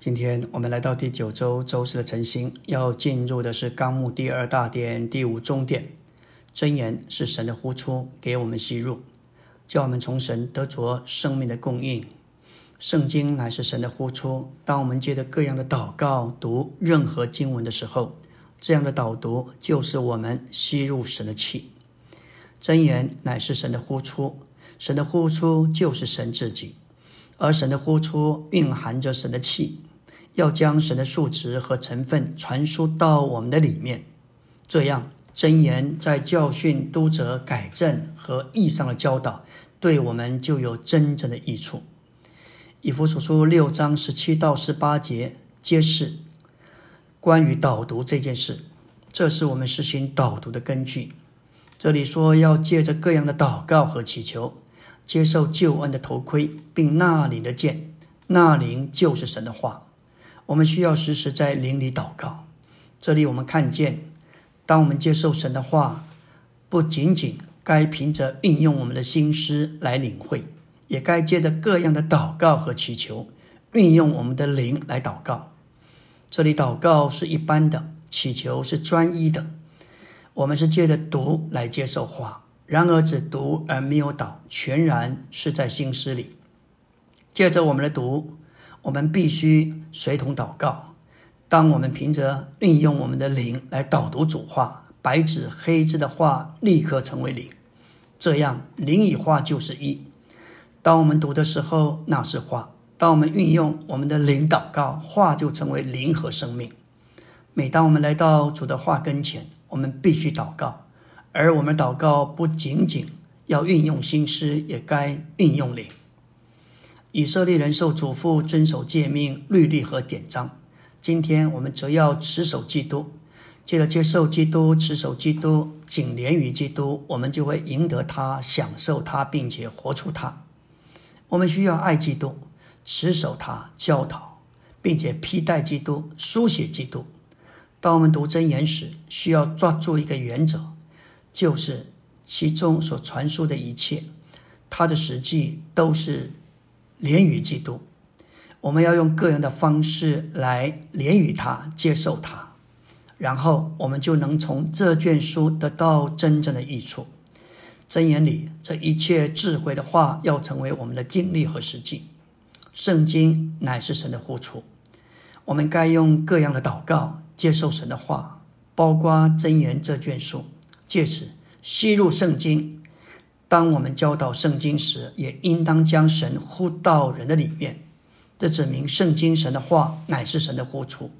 今天我们来到第9周周四的晨星，要进入的是纲目第2大点第5重点。箴言是神的呼出，给我们吸入，叫我们从神得着生命的供应。圣经乃是神的呼出，当我们借着各样的祷告读任何经文的时候，这样的导读就是我们吸入神的气。箴言乃是神的呼出，神的呼出就是神自己，而神的呼出蕴含着神的气，要将神的数值和成分传输到我们的里面。这样，箴言在教训、督责、改正和义上的教导，对我们就有真正的益处。以弗所书6章17到18节揭示关于导读这件事，这是我们实行导读的根据。这里说要借着各样的祷告和祈求，接受救恩的头盔，并纳灵的剑，纳灵就是神的话。我们需要时时在灵里祷告。这里我们看见，当我们接受神的话，不仅仅该凭着运用我们的心思来领会，也该借着各样的祷告和祈求，运用我们的灵来祷告。这里祷告是一般的，祈求是专一的。我们是借着读来接受话，然而只读而没有祷，全然是在心思里。借着我们的读，我们必须随同祷告。当我们凭着运用我们的灵来导读主话，白纸黑字的话立刻成为灵，这样灵与话就是一。当我们读的时候，那是话。当我们运用我们的灵祷告，话就成为灵和生命。每当我们来到主的话跟前，我们必须祷告，而我们祷告不仅仅要运用心思，也该运用灵。以色列人受嘱咐遵守诫命、律例和典章，今天我们则要持守基督。借着接受基督、持守基督、紧连于基督，我们就会赢得他、享受他，并且活出他。我们需要爱基督，持守他，教导并且披戴基督，书写基督。当我们读箴言时，需要抓住一个原则，就是其中所传述的一切，它的实际都是连于基督。我们要用个人的方式来连于他，接受他，然后我们就能从这卷书得到真正的益处。箴言里这一切智慧的话，要成为我们的经历和实际。圣经乃是神的呼出，我们该用各样的祷告接受神的话，包括箴言这卷书，借此吸入圣经。当我们教导圣经时，也应当将神呼到人的里面。这指明圣经神的话乃是神的呼出，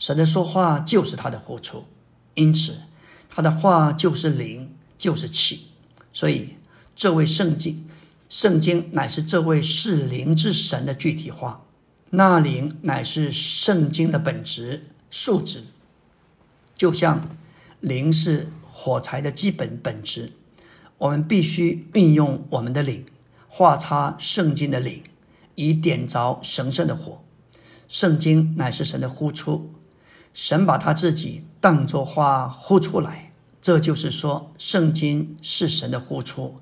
神的说话就是他的呼出，因此他的话就是灵，就是气。所以这位圣经乃是这位是灵之神的具体化，那灵乃是圣经的本质、素质，就像灵是火柴的基本本质。我们必须运用我们的灵，化插圣经的灵，以点着神圣的火。圣经乃是神的呼出，神把他自己当作话呼出来，这就是说圣经是神的呼出。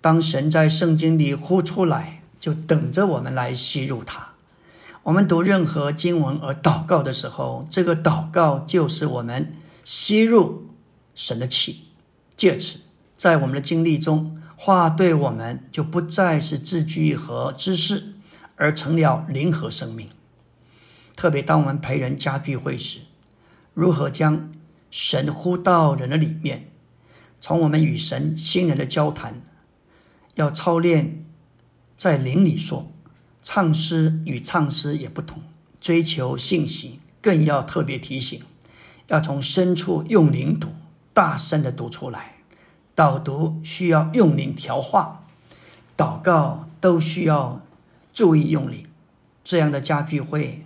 当神在圣经里呼出来，就等着我们来吸入它。我们读任何经文而祷告的时候，这个祷告就是我们吸入神的气。借此，在我们的经历中，话对我们就不再是字句和知识，而成了灵和生命。特别当我们陪人家聚会时，如何将神呼到人的里面，从我们与神新人的交谈，要操练在灵里说，唱诗与唱诗也不同，追求信息，更要特别提醒，要从深处用灵读，大声地读出来。导读需要用灵调化，祷告都需要注意用灵。这样的家聚会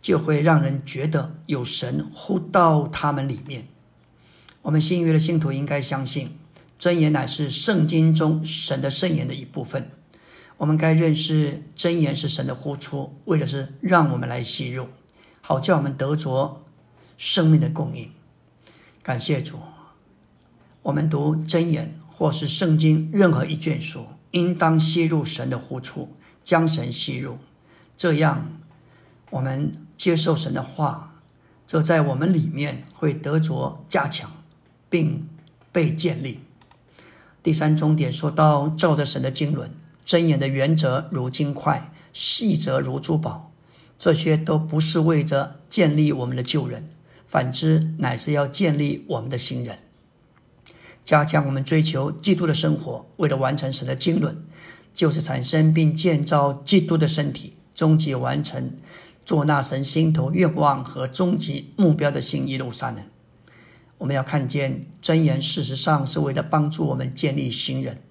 就会让人觉得有神呼到他们里面。我们新约的信徒应该相信，箴言乃是圣经中神的圣言的一部分。我们该认识箴言是神的呼出，为的是让我们来吸入，好叫我们得着生命的供应。感谢主，我们读箴言或是圣经任何一卷书，应当吸入神的呼出，将神吸入，这样我们接受神的话，这在我们里面会得着加强，并被建立。第三重点说到照着神的经纶，箴言的原则如金块，细则如珠宝，这些都不是为着建立我们的旧人，反之乃是要建立我们的新人，加强我们追求基督的生活。为了完成神的经纶，就是产生并建造基督的身体，终极完成做那神心头愿望和终极目标的新耶路撒冷。我们要看见箴言事实上是为了帮助我们建立新人，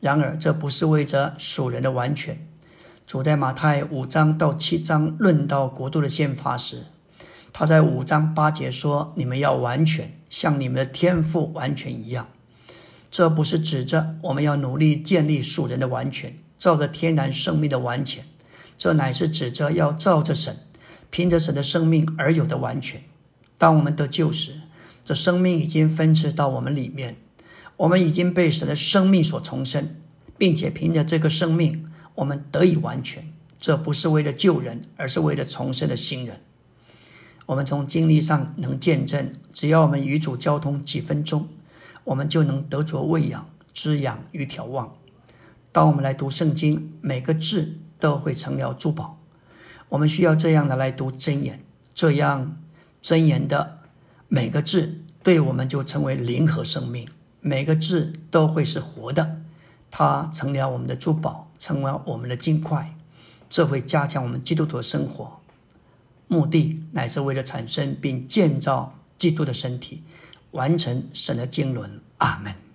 然而这不是为着属人的完全。主在马太5章到7章论到国度的宪法时，他在5章8节说，你们要完全像你们的天父完全一样。这不是指着我们要努力建立属人的完全，照着天然生命的完全，这乃是指着要照着神，凭着神的生命而有的完全。当我们得救时，这生命已经分赐到我们里面，我们已经被神的生命所重生，并且凭着这个生命我们得以完全。这不是为了救人，而是为了重生的新人。我们从经历上能见证，只要我们与主交通几分钟，我们就能得着喂养、滋养与眺望。当我们来读圣经，每个字都会成了珠宝。我们需要这样的来读箴言，这样箴言的每个字对我们就成为灵和生命，每个字都会是活的，它成了我们的珠宝，成为我们的金块，这会加强我们基督徒的生活。目的乃是为了产生并建造基督的身体，完成神的经纶。阿们。